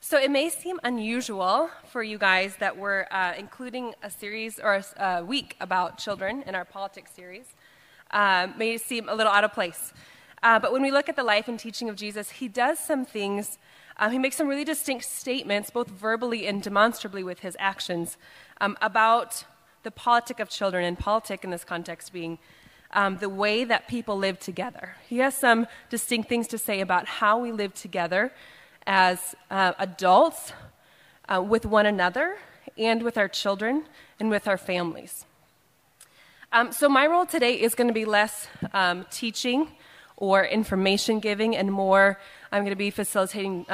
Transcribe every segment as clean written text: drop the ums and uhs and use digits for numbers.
So it may seem unusual for you guys that we're including a series or a week about children in our politics series. May seem a little out of place. But when we look at the life and teaching of Jesus, he does some things. He makes some really distinct statements, both verbally and demonstrably with his actions, about the politic of children, and politic in this context being the way that people live together. He has some distinct things to say about how we live together as adults, with one another, and with our children, and with our families. So my role today is going to be less teaching or information giving, and more I'm going to be facilitating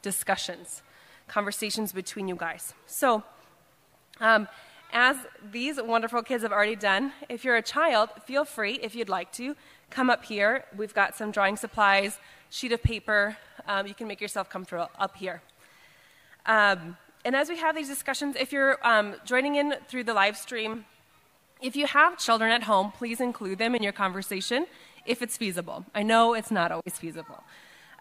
discussions, conversations between you guys. So as these wonderful kids have already done, if you're a child, feel free, if you'd like to, come up here. We've got some drawing supplies, sheet of paper. You can make yourself comfortable up here. And as we have these discussions, if you're joining in through the live stream, if you have children at home, please include them in your conversation if it's feasible. I know it's not always feasible.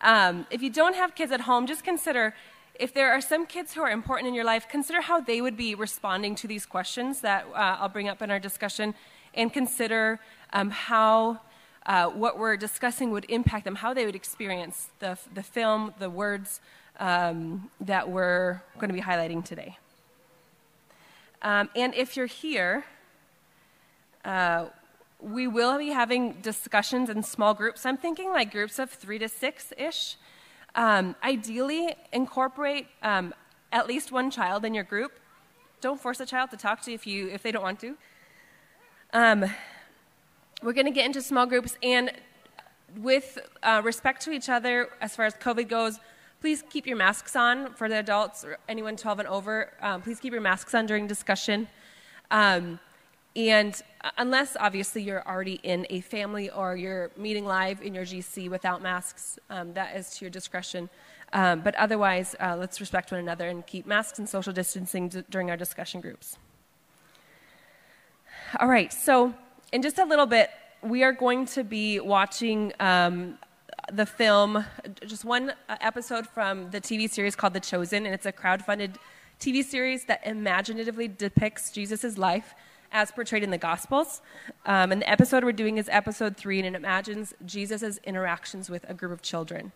If you don't have kids at home, just consider if there are some kids who are important in your life, consider how they would be responding to these questions that I'll bring up in our discussion, and consider how what we're discussing would impact them, how they would experience the film, the words that we're going to be highlighting today. And if you're here, we will be having discussions in small groups. I'm thinking like groups of 3 to 6-ish. Ideally, incorporate at least one child in your group. Don't force a child to talk to you if they don't want to. We're going to get into small groups, and with respect to each other, as far as COVID goes, please keep your masks on for the adults or anyone 12 and over. Please keep your masks on during discussion. And unless, obviously, you're already in a family or you're meeting live in your GC without masks, that is to your discretion. But otherwise, let's respect one another and keep masks and social distancing during our discussion groups. All right, so in just a little bit, we are going to be watching the film, just one episode from the TV series called The Chosen, and it's a crowdfunded TV series that imaginatively depicts Jesus' life as portrayed in the Gospels. And the episode we're doing is episode 3, and it imagines Jesus' interactions with a group of children.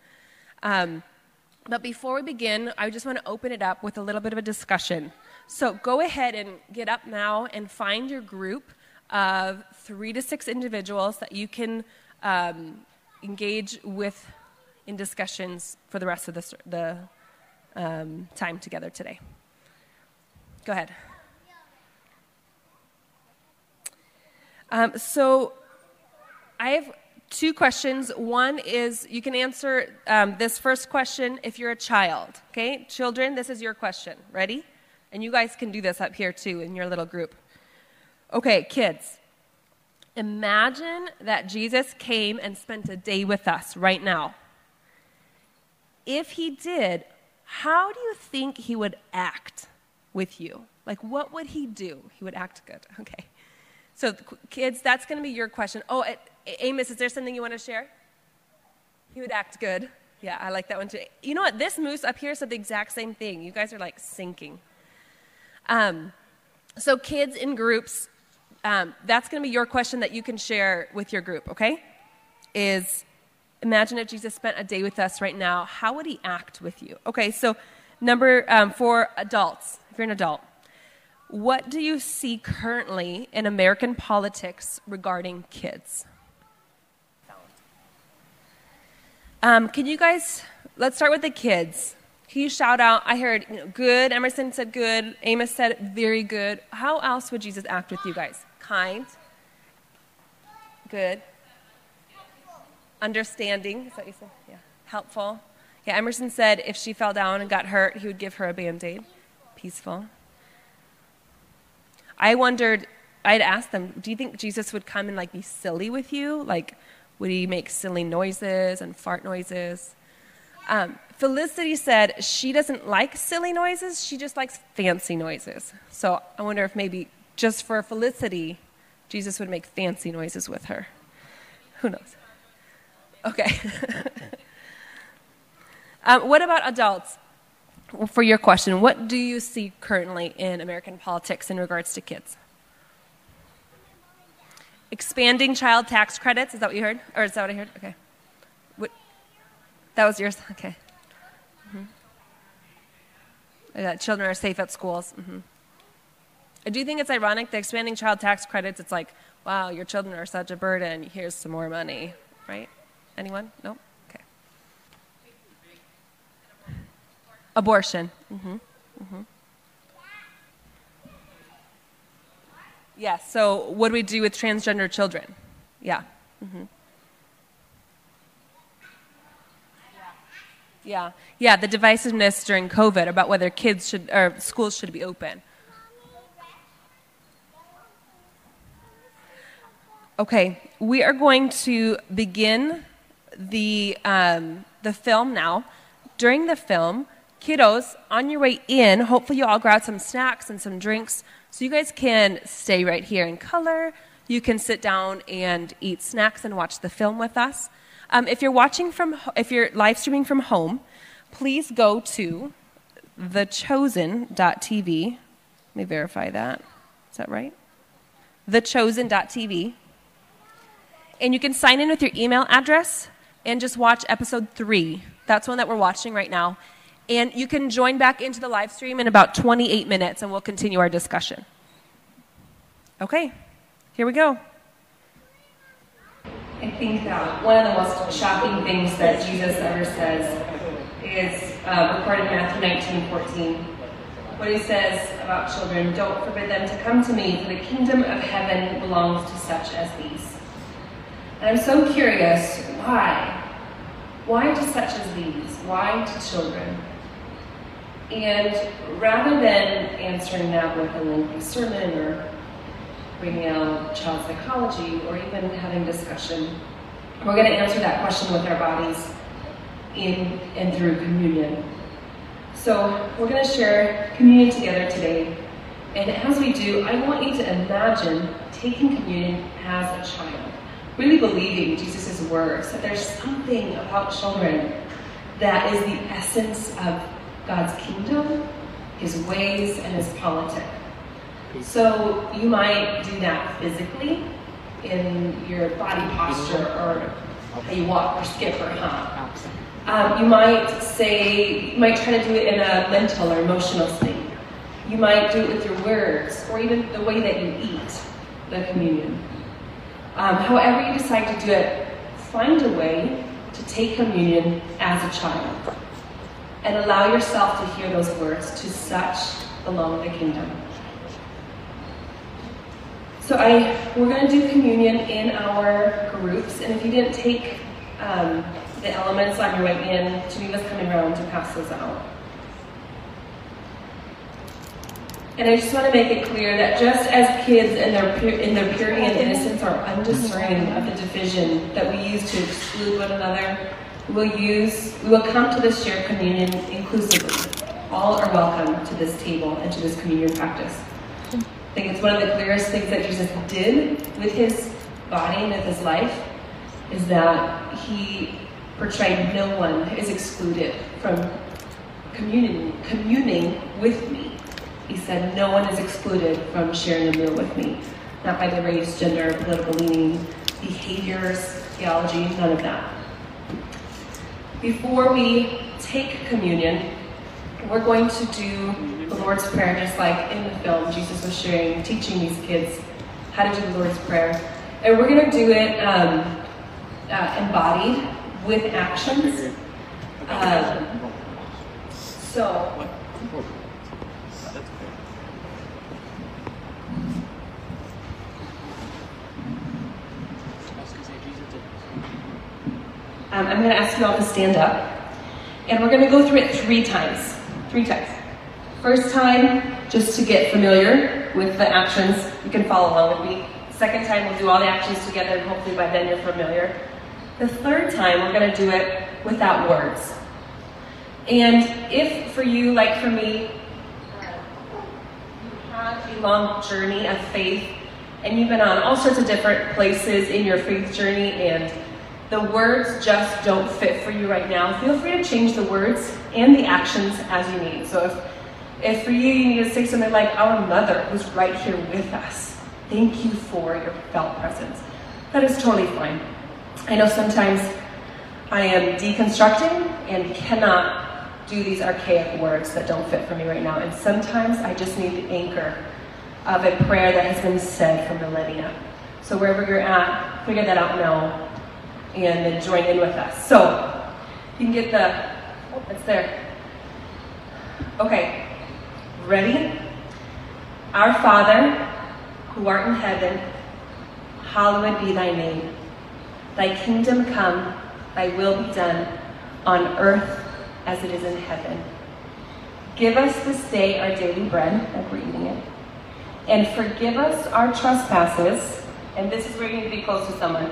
But before we begin, I just want to open it up with a little bit of a discussion. So go ahead and get up now and find your group of 3 to 6 individuals that you can engage with in discussions for the rest of the time together today. Go ahead. So I have 2 questions. One is you can answer this first question if you're a child, okay? Children, this is your question. Ready? And you guys can do this up here, too, in your little group. Okay, kids, imagine that Jesus came and spent a day with us right now. If he did, how do you think he would act with you? Like, what would he do? He would act good. Okay. So, kids, that's going to be your question. Oh, Amos, is there something you want to share? He would act good. Yeah, I like that one too. You know what? This moose up here said the exact same thing. You guys are like sinking. So, kids in groups, that's going to be your question that you can share with your group, okay? Is imagine if Jesus spent a day with us right now. How would he act with you? Okay, so number for adults, if you're an adult. What do you see currently in American politics regarding kids? Can you guys, let's start with the kids. Can you shout out, I heard good, Emerson said good, Amos said very good. How else would Jesus act with you guys? Kind. Good. Understanding, is that what you said? Yeah. Helpful. Yeah, Emerson said if she fell down and got hurt, he would give her a Band-Aid. Peaceful. I wondered, I'd asked them, do you think Jesus would come and like be silly with you? Like, would he make silly noises and fart noises? Felicity said she doesn't like silly noises. She just likes fancy noises. So I wonder if maybe just for Felicity, Jesus would make fancy noises with her. Who knows? Okay. What about adults? for your question, what do you see currently in American politics in regards to kids? Expanding child tax credits, is that what you heard? Or is that what I heard? Okay. What, that was yours? Okay. Mm-hmm. That children are safe at schools. Mm-hmm. I do think it's ironic, the expanding child tax credits, it's like, wow, your children are such a burden, here's some more money, right? Anyone? No? Okay. Abortion. Mm-hmm. Mm-hmm. Yeah, so what do we do with transgender children? Yeah. Mm-hmm. Yeah. Yeah, the divisiveness during COVID about whether kids should, or schools should be open. Okay, we are going to begin the film now. During the film, kiddos, on your way in, hopefully you all grab some snacks and some drinks, so you guys can stay right here in color. You can sit down and eat snacks and watch the film with us. If you're watching from, if you're live streaming from home, please go to thechosen.tv. Let me verify that. Is that right? Thechosen.tv. And you can sign in with your email address and just watch episode 3. That's one that we're watching right now. And you can join back into the live stream in about 28 minutes and we'll continue our discussion. Okay, here we go. I think that one of the most shocking things that Jesus ever says is recorded in Matthew 19:14. When he says about children, "Don't forbid them to come to me, for the kingdom of heaven belongs to such as these." And I'm so curious, why? Why to such as these? Why to children? And rather than answering that with a lengthy sermon or bringing out child psychology or even having discussion, we're going to answer that question with our bodies in and through communion. So we're going to share communion together today. And as we do, I want you to imagine taking communion as a child. Really believing Jesus' words, that there's something about children that is the essence of God's kingdom, his ways, and his politic. So you might do that physically in your body posture or how you walk or skip or hop. You might say, you might try to do it in a mental or emotional state. You might do it with your words or even the way that you eat the communion. However you decide to do it, find a way to take communion as a child and allow yourself to hear those words, "To such belong the kingdom." So we're going to do communion in our groups, and if you didn't take the elements on your way in, Geneva's coming around to pass those out. And I just want to make it clear that just as kids in their purity and innocence are undiscerning of the division that we use to exclude one another, we will come to this shared communion inclusively. All are welcome to this table and to this communion practice. I think it's one of the clearest things that Jesus did with his body and with his life is that he portrayed no one is excluded from communing with me. He said, "No one is excluded from sharing a meal with me." Not by their race, gender, political leaning, behaviors, theology, none of that. Before we take communion, we're going to do the Lord's Prayer, just like in the film Jesus was sharing, teaching these kids how to do the Lord's Prayer. And we're going to do it embodied with actions. I'm going to ask you all to stand up, and we're going to go through it three times. First time, just to get familiar with the actions, you can follow along with me. Second time, we'll do all the actions together, and hopefully by then you're familiar. The third time, we're going to do it without words. And if for you, like for me, you have a long journey of faith, and you've been on all sorts of different places in your faith journey, and the words just don't fit for you right now, feel free to change the words and the actions as you need. So if for you, you need to say something like, our mother was right here with us. Thank you for your felt presence. That is totally fine. I know sometimes I am deconstructing and cannot do these archaic words that don't fit for me right now. And sometimes I just need the anchor of a prayer that has been said for millennia. So wherever you're at, figure that out now and then join in with us. So you can get the, oh, it's there. Okay, ready? Our Father, who art in heaven, hallowed be thy name. Thy kingdom come, thy will be done on earth as it is in heaven. Give us this day our daily bread, like we're eating it, and forgive us our trespasses, and this is where you need to be close to someone,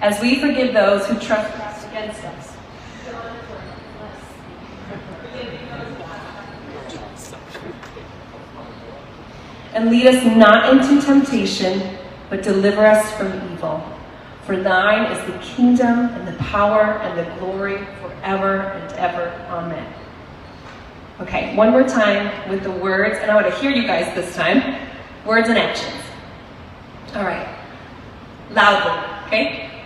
as we forgive those who trespass against us. And lead us not into temptation, but deliver us from evil. For thine is the kingdom and the power and the glory forever and ever. Amen. Okay, one more time with the words, and I want to hear you guys this time. Words and actions. All right. Loudly, okay?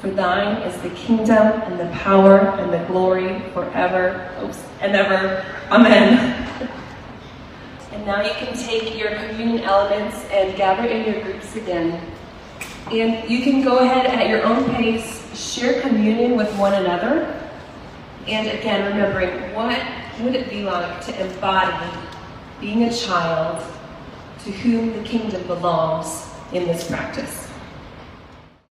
For thine is the kingdom and the power and the glory forever and ever. Amen. And now you can take your communion elements and gather in your groups again. And you can go ahead at your own pace, share communion with one another. And again, remembering, what would it be like to embody being a child to whom the kingdom belongs in this practice?